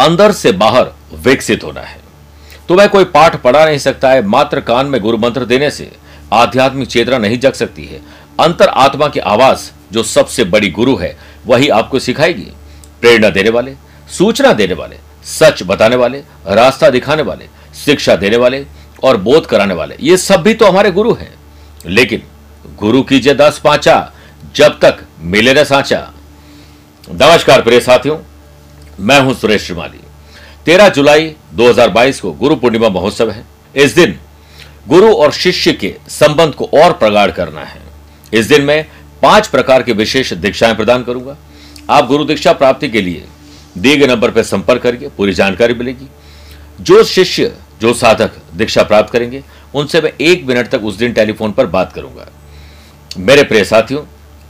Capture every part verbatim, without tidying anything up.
अंदर से बाहर विकसित होना है। तुम्हें कोई पाठ पढ़ा नहीं सकता है, मात्र कान में गुरु मंत्र देने से आध्यात्मिक चेतना नहीं जग सकती है। अंतर आत्मा की आवाज, जो सबसे बड़ी गुरु है, वही आपको सिखाएगी। प्रेरणा देने वाले, सूचना देने वाले, सच बताने वाले, रास्ता दिखाने वाले, शिक्षा देने वाले और बोध कराने वाले, ये सब भी तो हमारे गुरु हैं। लेकिन गुरु कीजिए दस पांचा, जब तक मिले न सांचा। नमस्कार प्रिय साथियों, मैं हूं सुरेश श्रीमाली। तेरह जुलाई दो हज़ार बाईस को गुरु पूर्णिमा महोत्सव है। इस दिन गुरु और शिष्य के संबंध को और प्रगाढ़ करना है। इस दिन मैं पांच प्रकार की विशेष दीक्षाएं प्रदान करूंगा। आप गुरु दीक्षा प्राप्ति के लिए दिए गए नंबर पर संपर्क करके पूरी जानकारी मिलेगी। जो शिष्य, जो साधक दीक्षा प्राप्त करेंगे, उनसे मैं एक मिनट तक उस दिन टेलीफोन पर बात करूंगा। मेरे प्रिय साथियों,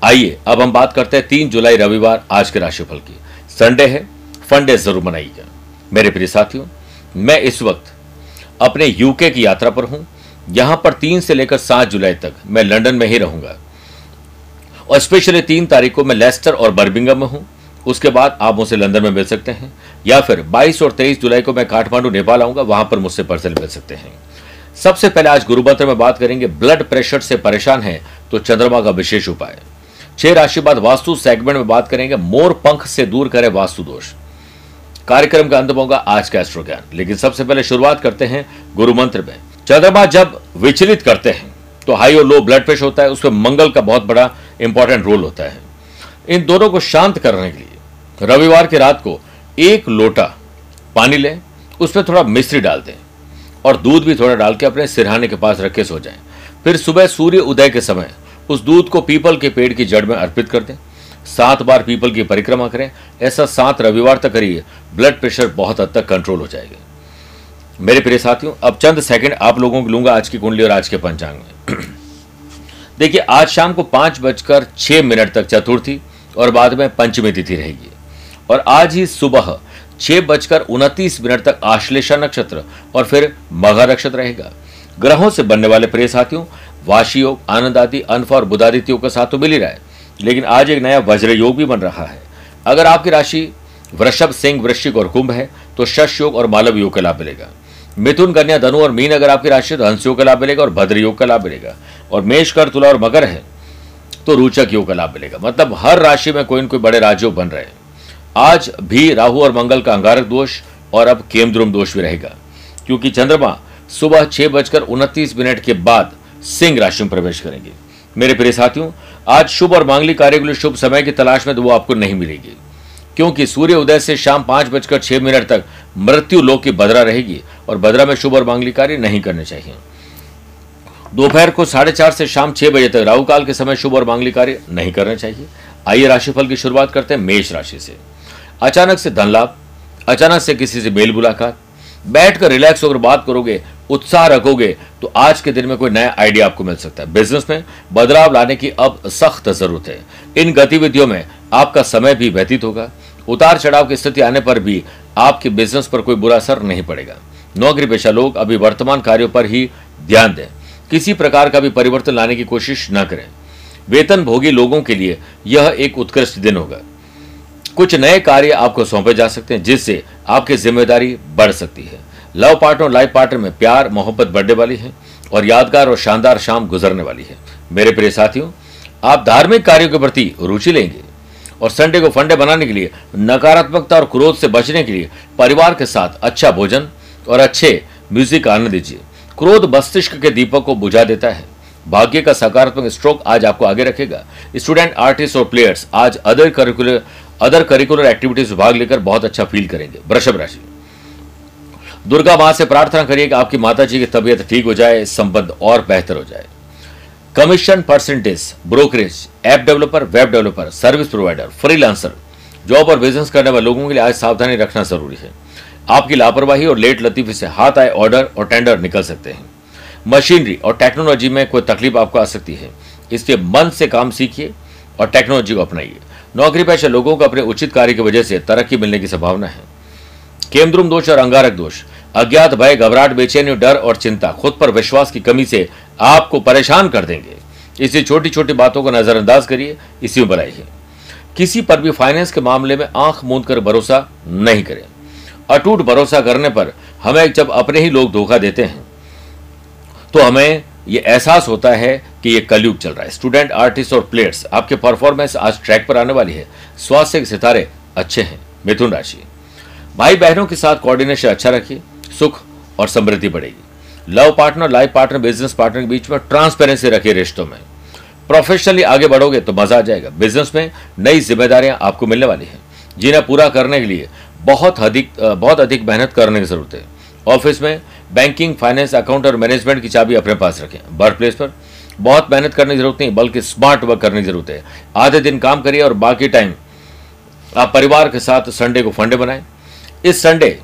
आइए अब हम बात करते हैं तीन जुलाई रविवार आज के राशिफल की। संडे है, फंडे जरूर मनाइएगा। मेरे प्रिय साथियों, मैं इस वक्त अपने यूके की यात्रा पर हूं। यहां पर तीन से लेकर सात जुलाई तक मैं लंदन में ही रहूंगा, और स्पेशली तीन तारीख को मैं लेस्टर और बर्मिंघम में हूं। उसके बाद आप मुझसे लंदन में मिल सकते हैं, या फिर बाईस और तेईस जुलाई को मैं काठमांडू नेपाल आऊंगा, वहां पर मुझसे पर्सन मिल सकते हैं। सबसे पहले आज गुरु मंत्र में बात करेंगे। ब्लड प्रेशर से परेशान है तो चंद्रमा का विशेष उपाय। छह राशि बाद वास्तु सेगमेंट में बात करेंगे। मोर पंख से दूर करें वास्तु दोष। कार्यक्रम का अंत होगा आज का एस्ट्रो ज्ञान, लेकिन सबसे पहले शुरुआत करते हैं गुरु मंत्र में। चंद्रमा जब विचलित करते हैं तो हाई और लो ब्लड प्रेशर होता है, उसमें मंगल का बहुत बड़ा इंपॉर्टेंट रोल होता है। इन दोनों को शांत करने के लिए रविवार की रात को एक लोटा पानी लें, उसमें थोड़ा मिश्री डाल दें और दूध भी थोड़ा डाल के अपने सिरहाने के पास रख के सो जाएं। फिर सुबह सूर्य उदय के समय उस दूध को पीपल के पेड़ की जड़ में अर्पित कर दें। सात बार पीपल की परिक्रमा करें। ऐसा सात रविवार तक करिए, ब्लड प्रेशर बहुत हद तक कंट्रोल हो जाएगा। मेरे प्रिय साथियों, अब चंद सेकंड आप लोगों को लूंगा आज की कुंडली और आज के पंचांग में। देखिए, आज शाम को पाँच बजकर छः मिनट तक चतुर्थी और बाद में पंचमी तिथि रहेगी, और आज ही सुबह छः बजकर उनतीस मिनट तक आश्लेषा नक्षत्र और फिर मघा नक्षत्र रहेगा। ग्रहों से बनने वाले प्रिय साथियों, वाशी योग, आनंद आदि, अनफा और बुधादित्य योग का साथ तो मिल ही रहा है, लेकिन आज एक नया वज्र योग भी बन रहा है। अगर आपकी राशि वृषभ, सिंह, वृश्चिक और कुंभ है तो शश योग और मालव योग का लाभ मिलेगा। मिथुन, कन्या, धनु और मीन अगर आपकी राशि है तो हंस योग का लाभ मिलेगा और भद्र योग का लाभ मिलेगा। और मेष, कर, तुला और मकर है तो रोचक योग का लाभ मिलेगा। मतलब हर राशि में कोई न कोई बड़े राजयोग बन रहे हैं। आज भी राहु और मंगल का अंगारक दोष और अब केमद्रुम दोष भी रहेगा, क्योंकि चंद्रमा सुबह छह बजकर उनतीस मिनट के बाद सिंह राशि में प्रवेश करेंगे। मेरे प्रिय साथियों, आज शुभ और मांगलिक कार्य के लिए शुभ समय की तलाश में तो वो आपको नहीं मिलेगी, क्योंकि सूर्य उदय से शाम पाँच बजकर छः मिनट तक मृत्यु लोक की बद्रा रहेगी, और बद्रा में शुभ और मांगलिक कार्य नहीं करने चाहिए। दोपहर को साढ़े चार से शाम छः बजे तक राहु काल के समय शुभ और मांगलिक कार्य नहीं करने चाहिए। आइए राशिफल की शुरुआत करते हैं मेष राशि से। अचानक से धन लाभ, अचानक से किसी से मेल मुलाकात, बैठकर रिलैक्स होकर बात करोगे, उत्साह रखोगे तो आज के दिन में कोई नया आइडिया आपको मिल सकता है। बिजनेस में बदलाव लाने की अब सख्त जरूरत है। इन गतिविधियों में आपका समय भी व्यतीत होगा। उतार चढ़ाव की स्थिति आने पर भी आपके बिजनेस पर कोई बुरा असर नहीं पड़ेगा। नौकरी पेशा लोग अभी वर्तमान कार्यों पर ही ध्यान दें, किसी प्रकार का भी परिवर्तन लाने की कोशिश न करें। वेतन भोगी लोगों के लिए यह एक उत्कृष्ट दिन होगा। कुछ नए कार्य आपको सौंपे जा सकते हैं, जिससे आपकी जिम्मेदारी बढ़ सकती है। लव पार्टनर और लाइफ पार्टनर में प्यार मोहब्बत बढ़ने वाली है और यादगार और शानदार शाम गुजरने वाली है। मेरे प्रिय साथियों, आप धार्मिक कार्यों के प्रति रुचि लेंगे और संडे को फंडे बनाने के लिए, नकारात्मकता और क्रोध से बचने के लिए परिवार के साथ अच्छा भोजन और अच्छे म्यूजिक का आनंद लीजिए। क्रोध मस्तिष्क के दीपक को बुझा देता है। भाग्य का सकारात्मक स्ट्रोक आज आपको आगे रखेगा। स्टूडेंट, आर्टिस्ट और प्लेयर्स आज other curricular other curricular activities में भाग लेकर बहुत अच्छा फील करेंगे। वृषभ राशि, दुर्गा माँ से प्रार्थना करिए कि आपकी माता जी की तबीयत ठीक हो जाए, संबंध और बेहतर हो जाए। Commission percentage, brokerage, app developer, web developer, service provider, freelancer, job और बिजनेस करने वाले लोगों के लिए आज सावधानी रखना जरूरी है। आपकी लापरवाही और लेट लतीफे से हाथ आए ऑर्डर और टेंडर निकल सकते हैं। मशीनरी और टेक्नोलॉजी में कोई तकलीफ आपको आ सकती है, इसलिए मन से काम सीखिए और टेक्नोलॉजी को अपनाइए। नौकरी पेशा लोगों को अपने उचित कार्य की वजह से तरक्की मिलने की संभावना है। केमद्रुम दोष और अंगारक दोष, अज्ञात भय, घबराहट, बेचैनी, डर और चिंता खुद पर विश्वास की कमी से आपको परेशान कर देंगे, इसलिए छोटी छोटी बातों को नजरअंदाज करिए, इसी में भलाई है। किसी पर भी फाइनेंस के मामले में आंख मूंद कर भरोसा नहीं करें। अटूट भरोसा करने पर हमें जब अपने ही लोग धोखा देते हैं तो हमें ये एहसास होता है कि ये कलयुग चल रहा है। स्टूडेंट, आर्टिस्ट और प्लेयर्स आपके परफॉर्मेंस आज ट्रैक पर आने वाली है। स्वास्थ्य के सितारे अच्छे हैं। मिथुन राशि, भाई बहनों के साथ कोऑर्डिनेशन अच्छा रखिए, सुख और समृद्धि बढ़ेगी। Love partner, life partner, business partner के बीच में ट्रांसपेरेंसी रखिए। रिश्तों में प्रोफेशनली आगे बढ़ोगे तो मजा आ जाएगा। बिजनेस में नई जिम्मेदारियां आपको मिलने वाली हैं, जिन्हें पूरा करने के लिए बहुत अधिक बहुत अधिक मेहनत करने की जरूरत है। ऑफिस में बैंकिंग, फाइनेंस, अकाउंट और मैनेजमेंट की चाबी अपने पास रखें। वर्क प्लेस पर बहुत मेहनत करने की जरूरत नहीं, बल्कि स्मार्ट वर्क करने की जरूरत है। आधे दिन काम करिए और बाकी टाइम आप परिवार के साथ संडे को फंडे बनाएं। इस संडे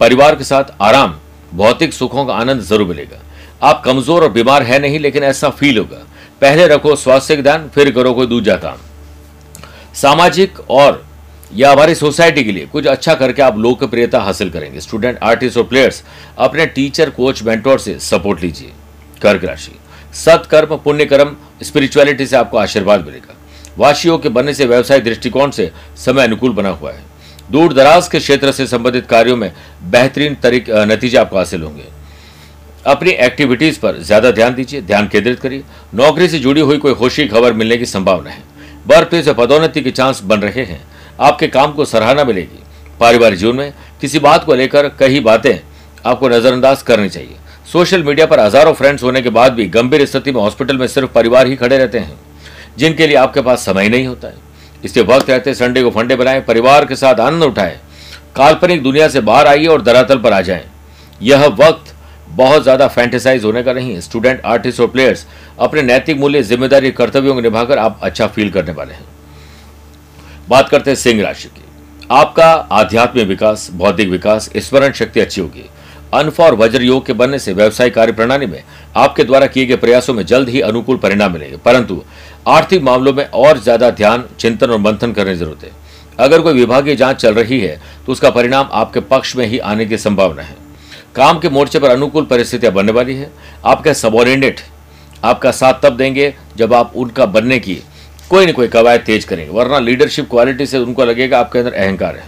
परिवार के साथ आराम, भौतिक सुखों का आनंद जरूर मिलेगा। आप कमजोर और बीमार है नहीं, लेकिन ऐसा फील होगा। पहले रखो स्वास्थ्य का ध्यान, फिर करो कोई दूसरा काम। सामाजिक और या हमारी सोसाइटी के लिए कुछ अच्छा करके आप लोकप्रियता हासिल करेंगे। स्टूडेंट, आर्टिस्ट और प्लेयर्स अपने टीचर, कोच, मेंटोर से सपोर्ट लीजिए। कर्क राशि, सत्कर्म, पुण्यकर्म, स्पिरिचुअलिटी से आपको आशीर्वाद मिलेगा। वाशियों के बनने से व्यवसाय दृष्टिकोण से समय अनुकूल बना हुआ है। दूर दराज के क्षेत्र से संबंधित कार्यों में बेहतरीन नतीजे आपको हासिल होंगे। अपनी एक्टिविटीज पर ज्यादा ध्यान दीजिए, ध्यान केंद्रित करिए। नौकरी से जुड़ी हुई कोई खुशी खबर मिलने की संभावना है। वर्क प्लेस में पदोन्नति के चांस बन रहे हैं। आपके काम को सराहना मिलेगी। पारिवारिक जीवन में किसी बात को लेकर कई बातें आपको नजरअंदाज करनी चाहिए। सोशल मीडिया पर हजारों फ्रेंड्स होने के बाद भी गंभीर स्थिति में हॉस्पिटल में सिर्फ परिवार ही खड़े रहते हैं, जिनके लिए आपके पास समय नहीं होता है। इसलिए वक्त रहते संडे को फंडे बनाएं, परिवार के साथ आनंद उठाएं, काल्पनिक दुनिया से बाहर आइए और धरातल पर आ जाएं। यह वक्त बहुत ज्यादा फैंटेसाइज होने का नहीं है। स्टूडेंट, आर्टिस्ट और प्लेयर्स अपने नैतिक मूल्य, जिम्मेदारी, कर्तव्यों को निभाकर आप अच्छा फील करने वाले हैं। बात करते हैं सिंह राशि की। आपका आध्यात्मिक विकास, बौद्धिक विकास, स्मरण शक्ति अच्छी होगी। अनफा और वज्र योग के बनने से व्यवसाय कार्य प्रणाली में आपके द्वारा किए गए प्रयासों में जल्द ही अनुकूल परिणाम मिलेंगे, परंतु आर्थिक मामलों में और ज्यादा ध्यान, चिंतन और मंथन करने की जरूरत है। अगर कोई विभागीय जांच चल रही है तो उसका परिणाम आपके पक्ष में ही आने की संभावना है। काम के मोर्चे पर अनुकूल परिस्थितियां बनने वाली है। आपके सबॉर्डिनेट आपका साथ तब देंगे जब आप उनका बनने की कोई ना कोई कवायद तेज करेंगे, वरना लीडरशिप क्वालिटी से उनको लगेगा आपके अंदर अहंकार है।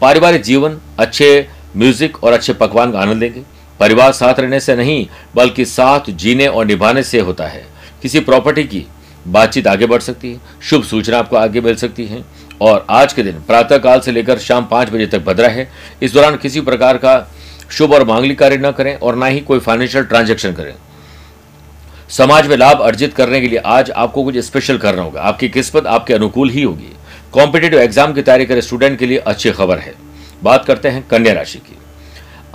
पारिवारिक जीवन, अच्छे म्यूजिक और अच्छे पकवान का आनंद लेंगे। परिवार साथ रहने से नहीं, बल्कि साथ जीने और निभाने से होता है। किसी प्रॉपर्टी की बातचीत आगे बढ़ सकती है। शुभ सूचना आपको आगे मिल सकती है। और आज के दिन प्रातः काल से लेकर शाम पाँच बजे तक भद्रा है। इस दौरान किसी प्रकार का शुभ और मांगलिक कार्य न करें और ना ही कोई फाइनेंशियल ट्रांजेक्शन करें। समाज में लाभ अर्जित करने के लिए आज आपको कुछ स्पेशल करना होगा। आपकी किस्मत आपके अनुकूल ही होगी। कॉम्पिटेटिव एग्जाम की तैयारी कर स्टूडेंट के लिए अच्छी खबर है। बात करते हैं कन्या राशि की।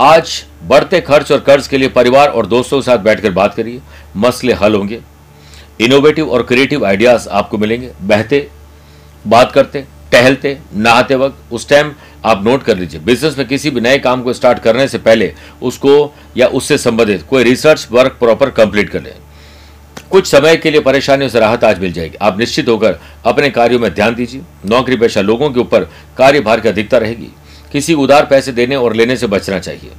आज बढ़ते खर्च और कर्ज के लिए परिवार और दोस्तों के साथ बैठकर बात करिए, मसले हल होंगे। इनोवेटिव और क्रिएटिव आइडियाज आपको मिलेंगे। बहते, बात करते, टहलते, नहाते वक्त उस टाइम आप नोट कर लीजिए। बिजनेस में किसी भी नए काम को स्टार्ट करने से पहले उसको या उससे संबंधित कोई रिसर्च वर्क प्रॉपर कंप्लीट कर लें। कुछ समय के लिए परेशानियों से राहत आज मिल जाएगी। आप निश्चित होकर अपने कार्यों में ध्यान दीजिए। नौकरी पेशा लोगों के ऊपर कार्यभार की अधिकता रहेगी। किसी उधार पैसे देने और लेने से बचना चाहिए।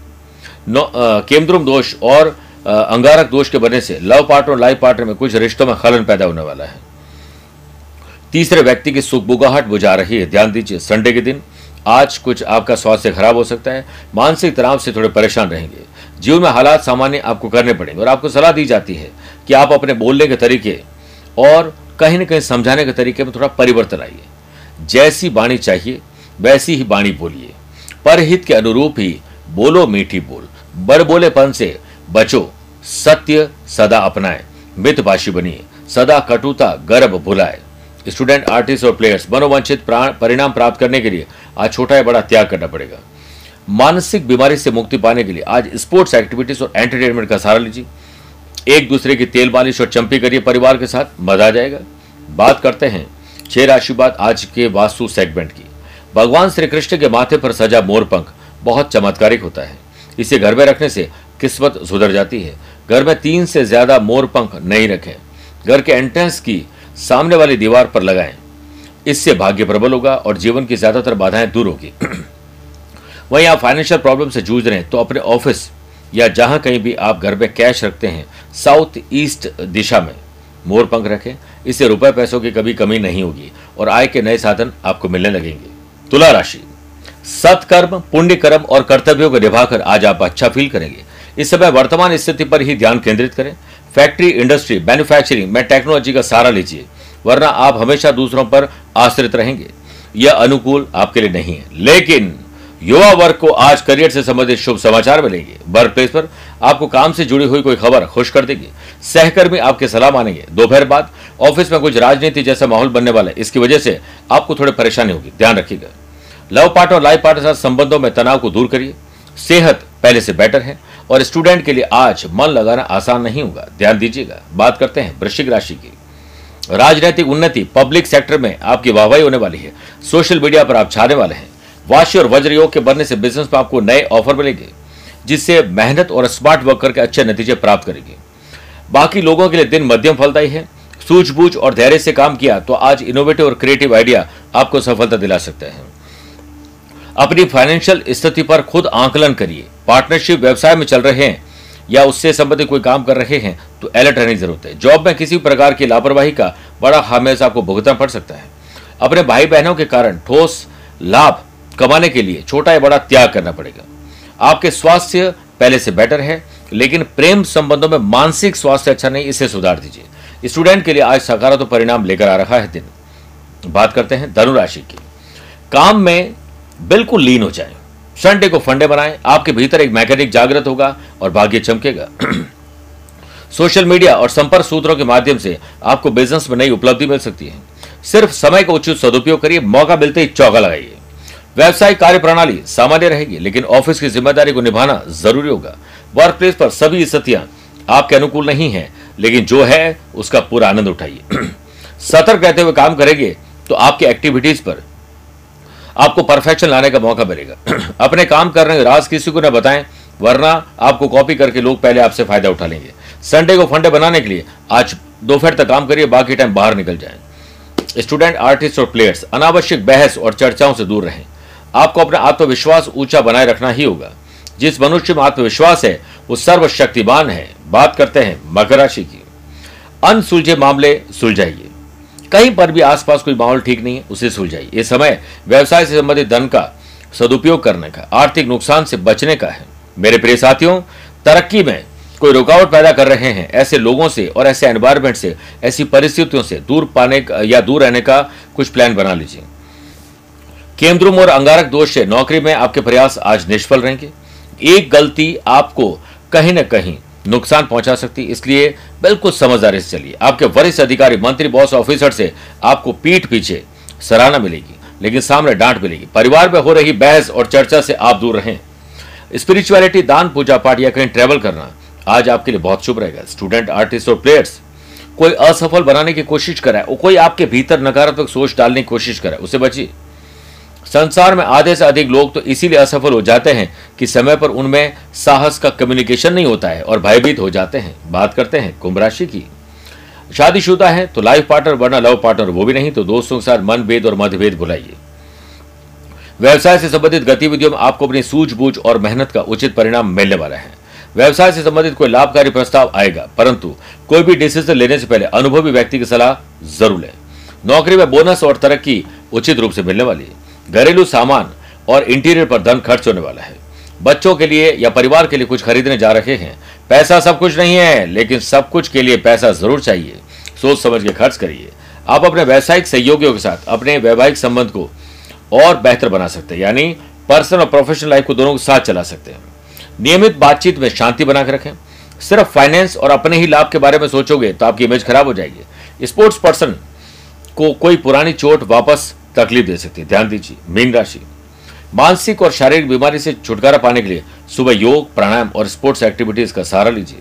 केमद्रुम दोष और आ, अंगारक दोष के बनने से लव पार्टनर, लाइफ पार्टनर में कुछ रिश्तों में खलन पैदा होने वाला है। तीसरे व्यक्ति की सुखबुगाहट बुझा रही है, ध्यान दीजिए। संडे के दिन आज कुछ आपका स्वास्थ्य खराब हो सकता है। मानसिक तनाव से थोड़े परेशान रहेंगे। जीवन में हालात सामान्य आपको करने पड़ेंगे और आपको सलाह दी जाती है कि आप अपने बोलने के तरीके और कहीं ना कहीं समझाने के तरीके में थोड़ा परिवर्तन आइए। जैसी वाणी चाहिए वैसी ही वाणी बोलिए, परहित के अनुरूप ही बोलो मीठी बोल, बड़बोलेपन से बचो, सत्य सदा अपनाएं, मितभाषी बनिए, सदा कटुता गर्व भुलाए। स्टूडेंट, आर्टिस्ट और प्लेयर्स, मनोवांछित परिणाम प्राप्त करने के लिए आज छोटा या बड़ा त्याग करना पड़ेगा। मानसिक बीमारी से मुक्ति पाने के लिए आज स्पोर्ट्स एक्टिविटीज और एंटरटेनमेंट का सहारा लीजिए। एक दूसरे की तेल मालिश और चंपी करिए, परिवार के साथ मजा आ जाएगा। बात करते हैं छह राशि बाद आज के वास्तु सेगमेंट की। भगवान श्री कृष्ण के माथे पर सजा मोरपंख बहुत चमत्कारिक होता है, इसे घर में रखने से किस्मत सुधर जाती है। घर में तीन से ज्यादा मोरपंख नहीं रखें, घर के एंट्रेंस की सामने वाली दीवार पर लगाएं, इससे भाग्य प्रबल होगा और जीवन की ज्यादातर बाधाएं दूर होगी। वहीं आप फाइनेंशियल प्रॉब्लम से जूझ रहे हैं तो अपने ऑफिस या जहां कहीं भी आप घर में कैश रखते हैं, साउथ ईस्ट दिशा में मोरपंख रखें, इससे रुपए पैसों की कभी कमी नहीं होगी और आय के नए साधन आपको मिलने लगेंगे। तुला राशि, सत्कर्म, पुण्य कर्म और कर्तव्यों को निभाकर आज आप अच्छा फील करेंगे। इस समय वर्तमान स्थिति पर ही ध्यान केंद्रित करें। फैक्ट्री, इंडस्ट्री, मैन्युफैक्चरिंग में टेक्नोलॉजी का सहारा लीजिए, वरना आप हमेशा दूसरों पर आश्रित रहेंगे। यह अनुकूल आपके लिए नहीं है। लेकिन युवा वर्ग को आज करियर से संबंधित शुभ समाचार मिलेंगे। वर्क प्लेस पर आपको काम से जुड़ी हुई कोई खबर खुश कर देगी। सहकर्मी आपके सलाह मानेंगे। दोपहर बाद ऑफिस में कुछ राजनीति जैसा माहौल बनने वाला है, इसकी वजह से आपको थोड़ी परेशानी होगी, ध्यान रखिएगा। लव पार्टनर और लाइफ पार्टनर के साथ संबंधों में तनाव को दूर करिए। सेहत पहले से बेटर है और स्टूडेंट के लिए आज मन लगाना आसान नहीं होगा, ध्यान दीजिएगा। बात करते हैं वृश्चिक राशि की। राजनीतिक उन्नति, पब्लिक सेक्टर में आपकी वाहवाही होने वाली है। सोशल मीडिया पर आप छाने वाले हैं। वाशी और वज्र योग के बनने से बिजनेस में आपको नए ऑफर मिलेंगे, जिससे मेहनत और स्मार्ट वर्क करके अच्छे नतीजे प्राप्त करेंगे। बाकी लोगों के लिए दिन मध्यम फलदायी है। सूझबूझ और धैर्य से काम किया तो आज इनोवेटिव और क्रिएटिव आइडिया आपको सफलता दिला सकते हैं। अपनी फाइनेंशियल स्थिति पर खुद आंकलन करिए। पार्टनरशिप, व्यवसाय में चल रहे हैं या उससे संबंधित कोई काम कर रहे हैं तो अलर्ट रहने की जरूरत है। जॉब में किसी प्रकार की लापरवाही का बड़ा हमेशा आपको भुगतना पड़ सकता है। अपने भाई बहनों के कारण ठोस लाभ कमाने के लिए छोटा या बड़ा त्याग करना पड़ेगा। आपके स्वास्थ्य पहले से बेटर है, लेकिन प्रेम संबंधों में मानसिक स्वास्थ्य अच्छा नहीं, इसे सुधार दीजिए। स्टूडेंट के लिए आज सकारात्मक परिणाम लेकर आ रहा है दिन। बात करते हैं धनु राशि की। काम में बिल्कुल लीन हो जाएं, संडे को फंडे बनाएं। आपके भीतर एक मैकेनिक जागृत होगा और भाग्य चमकेगा। सोशल मीडिया और संपर्क सूत्रों के माध्यम से आपको बिजनेस में नई उपलब्धि मिल सकती है। सिर्फ समय का उचित सदुपयोग करिए, मौका मिलते ही चौका लगाइए। व्यावसायिक कार्य प्रणाली सामान्य रहेगी, लेकिन ऑफिस की जिम्मेदारी को निभाना जरूरी होगा। वर्क प्लेस पर सभी स्थितियां आपके अनुकूल नहीं है, लेकिन जो है उसका पूरा आनंद उठाइए। सतर्क रहते हुए काम करेंगे तो आपकी एक्टिविटीज पर आपको परफेक्शन लाने का मौका मिलेगा। अपने काम करने का राज किसी को न बताएं, वरना आपको कॉपी करके लोग पहले आपसे फायदा उठा लेंगे। संडे को फंडे बनाने के लिए आज दोपहर तक काम करिए, बाकी टाइम बाहर निकल जाएं। स्टूडेंट, आर्टिस्ट और प्लेयर्स, अनावश्यक बहस और चर्चाओं से दूर रहें। आपको अपना आत्मविश्वास ऊंचा बनाए रखना ही होगा। जिस मनुष्य में आत्मविश्वास है वो सर्वशक्तिमान है। बात करते हैं मकर राशि की। अनसुलझे मामले सुलझाइए। कहीं पर भी आसपास कोई माहौल ठीक नहीं है, उसे सुलझाइए। ये समय व्यवसाय से संबंधित धन का सदुपयोग करने का, आर्थिक नुकसान से बचने का है। मेरे प्रिय साथियों, तरक्की में कोई रुकावट पैदा कर रहे हैं, ऐसे लोगों से और ऐसे एनवायरमेंट से, ऐसी परिस्थितियों से दूर पाने या दूर रहने का कुछ प्लान बना लीजिए। केंद्रुम और अंगारक दोष से नौकरी में आपके प्रयास आज निष्फल रहेंगे। एक गलती आपको कहीं न कहीं नुकसान पहुंचा सकती, इसलिए बिल्कुल समझदारी से चलिए। आपके वरिष्ठ अधिकारी, मंत्री, बॉस, ऑफिसर से आपको पीठ पीछे सराहना मिलेगी, लेकिन सामने डांट मिलेगी। परिवार में हो रही बहस और चर्चा से आप दूर रहें। स्पिरिचुअलिटी, दान, पूजा पाठ या कहीं ट्रैवल करना आज आपके लिए बहुत शुभ रहेगा। स्टूडेंट, आर्टिस्ट और प्लेयर्स, कोई असफल बनाने की कोशिश कराए और कोई आपके भीतर नकारात्मक सोच डालने की कोशिश कराए, उसे बचिए। संसार में आधे से अधिक लोग तो इसीलिए असफल हो जाते हैं कि समय पर उनमें साहस का कम्युनिकेशन नहीं होता है और भयभीत हो जाते हैं। बात करते हैं कुंभ राशि की। शादीशुदा है तो लाइफ पार्टनर, वरना लव पार्टनर, वो भी नहीं तो दोस्तों के साथ मनभेद और मतभेद भुलाइए। व्यवसाय से संबंधित गतिविधियों में आपको अपनी सूझबूझ और मेहनत का उचित परिणाम मिलने वाला है। व्यवसाय से संबंधित कोई लाभकारी प्रस्ताव आएगा, परंतु कोई भी डिसीजन लेने से पहले अनुभवी व्यक्ति की सलाह जरूर लें। नौकरी में बोनस और तरक्की उचित रूप से मिलने वाली है। घरेलू सामान और इंटीरियर पर धन खर्च होने वाला है। बच्चों के लिए या परिवार के लिए कुछ खरीदने जा रहे हैं। पैसा सब कुछ नहीं है, लेकिन सब कुछ के लिए पैसा जरूर चाहिए, सोच समझ के खर्च करिए। आप अपने व्यावसायिक सहयोगियों के साथ अपने वैवाहिक संबंध को और बेहतर बना सकते हैं, यानी पर्सनल और प्रोफेशनल लाइफ को दोनों के साथ चला सकते हैं। नियमित बातचीत में शांति बनाकर रखें। सिर्फ फाइनेंस और अपने ही लाभ के बारे में सोचोगे तो आपकी इमेज खराब हो जाएगी। स्पोर्ट्स पर्सन को कोई पुरानी चोट वापस तकलीफ दे सकती है, ध्यान दीजिए। मीन राशि, मानसिक और शारीरिक बीमारी से छुटकारा पाने के लिए सुबह योग, प्राणायाम और स्पोर्ट्स एक्टिविटीज का सहारा लीजिए।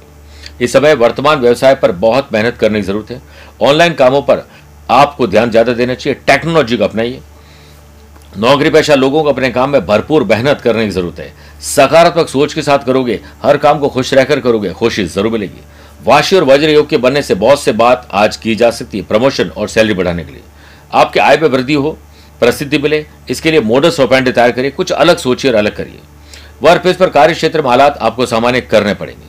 इस समय वर्तमान व्यवसाय पर बहुत मेहनत करने की जरूरत है। ऑनलाइन कामों पर आपको ध्यान ज्यादा देना चाहिए। टेक्नोलॉजी को अपनाइए। नौकरी पेशा लोगों को अपने काम में भरपूर मेहनत करने की जरूरत है। सकारात्मक सोच के साथ करोगे, हर काम को खुश रहकर करोगे, खुशी जरूर मिलेगी। वाशी और वज्र योग के बनने से बहुत से बात आज की जा सकती है। प्रमोशन और सैलरी बढ़ाने के लिए आपके आय में वृद्धि हो, प्रसिद्धि मिले, इसके लिए मोडस ऑपरेंडी तैयार करिए। कुछ अलग सोचिए और अलग करिए। वर्क प्लेस पर कार्य क्षेत्र में हालात आपको सामान्य करने पड़ेंगे।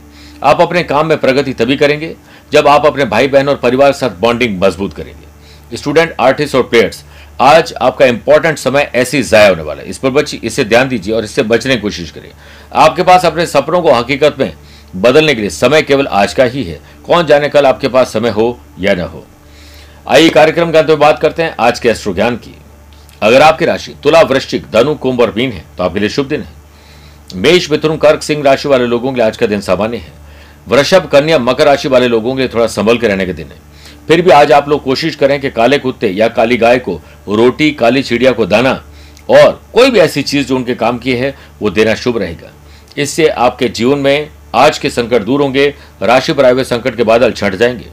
आप अपने काम में प्रगति तभी करेंगे जब आप अपने भाई बहन और परिवार के साथ बॉन्डिंग मजबूत करेंगे। स्टूडेंट, आर्टिस्ट और प्लेयर्स, आज आपका इंपॉर्टेंट समय ऐसे ही ज़ाया होने वाला है। इस पर बचिए, इससे ध्यान दीजिए और इससे बचने की कोशिश करिए। आपके पास अपने सपनों को हकीकत में बदलने के लिए समय केवल आज का ही है। कौन जाने कल आपके पास समय हो या न हो। आइए कार्यक्रम का तो बात करते हैं आज के एस्ट्रो ज्ञान की। अगर आपकी राशि तुला, वृश्चिक, धनु, कुंभ और मीन है तो आपके लिए शुभ दिन है। मेष, मिथुन, कर्क, सिंह राशि वाले लोगों के लिए आज का दिन सामान्य है। वृषभ, कन्या, मकर राशि वाले लोगों के लिए थोड़ा संभल के रहने के दिन है। फिर भी आज आप लोग कोशिश करें कि काले कुत्ते या काली गाय को रोटी, काली चिड़िया को दाना और कोई भी ऐसी चीज जो उनके काम की है वो देना शुभ रहेगा। इससे आपके जीवन में आज के संकट दूर होंगे। राशि पर आए हुए संकट के बादल छंट जाएंगे।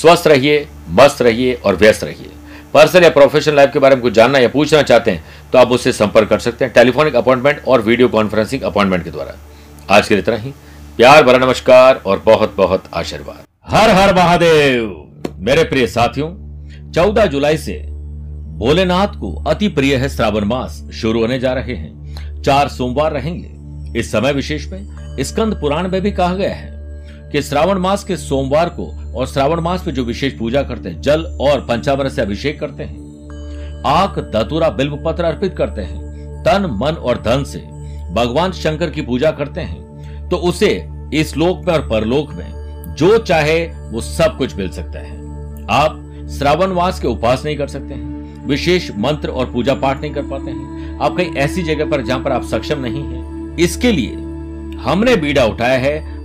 स्वस्थ रहिए, मस्त रहिए और व्यस्त रहिए। पर्सनल या प्रोफेशनल लाइफ के बारे में कुछ जानना या पूछना चाहते हैं तो आप उससे संपर्क कर सकते हैं टेलीफोनिक अपॉइंटमेंट और वीडियो कॉन्फ्रेंसिंग अपॉइंटमेंट के द्वारा। आज के लिए इतना ही। प्यार भरा नमस्कार और बहुत बहुत आशीर्वाद। हर हर महादेव। मेरे प्रिय साथियों, चौदह जुलाई से भोलेनाथ को अति प्रिय है श्रावण मास शुरू होने जा रहे हैं। चार सोमवार रहेंगे। इस समय विशेष में स्कंद पुराण में भी कहा गया है कि श्रावण मास के सोमवार को और श्रावण मास में जो विशेष पूजा करते हैं, जल और पंचामृत से अभिषेक करते हैं, आक, धतूरा, बिल्व पत्र अर्पित करते हैं, तन, मन और धन से भगवान शंकर की पूजा करते हैं, तो उसे इस लोक में और परलोक में जो चाहे वो सब कुछ मिल सकता है। आप श्रावण मास के उपवास नहीं कर सकते हैं, विशेष मंत्र और पूजा पाठ नहीं कर पाते हैं, आप कहीं ऐसी जगह पर जहां पर आप सक्षम नहीं हैं, इसके लिए हमने बीड़ा उठाया है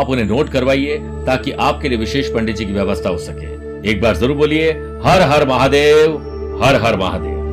आप उन्हें नोट करवाइए ताकि आपके लिए विशेष पंडित जी की व्यवस्था हो सके। एक बार जरूर बोलिए हर हर महादेव, हर हर महादेव।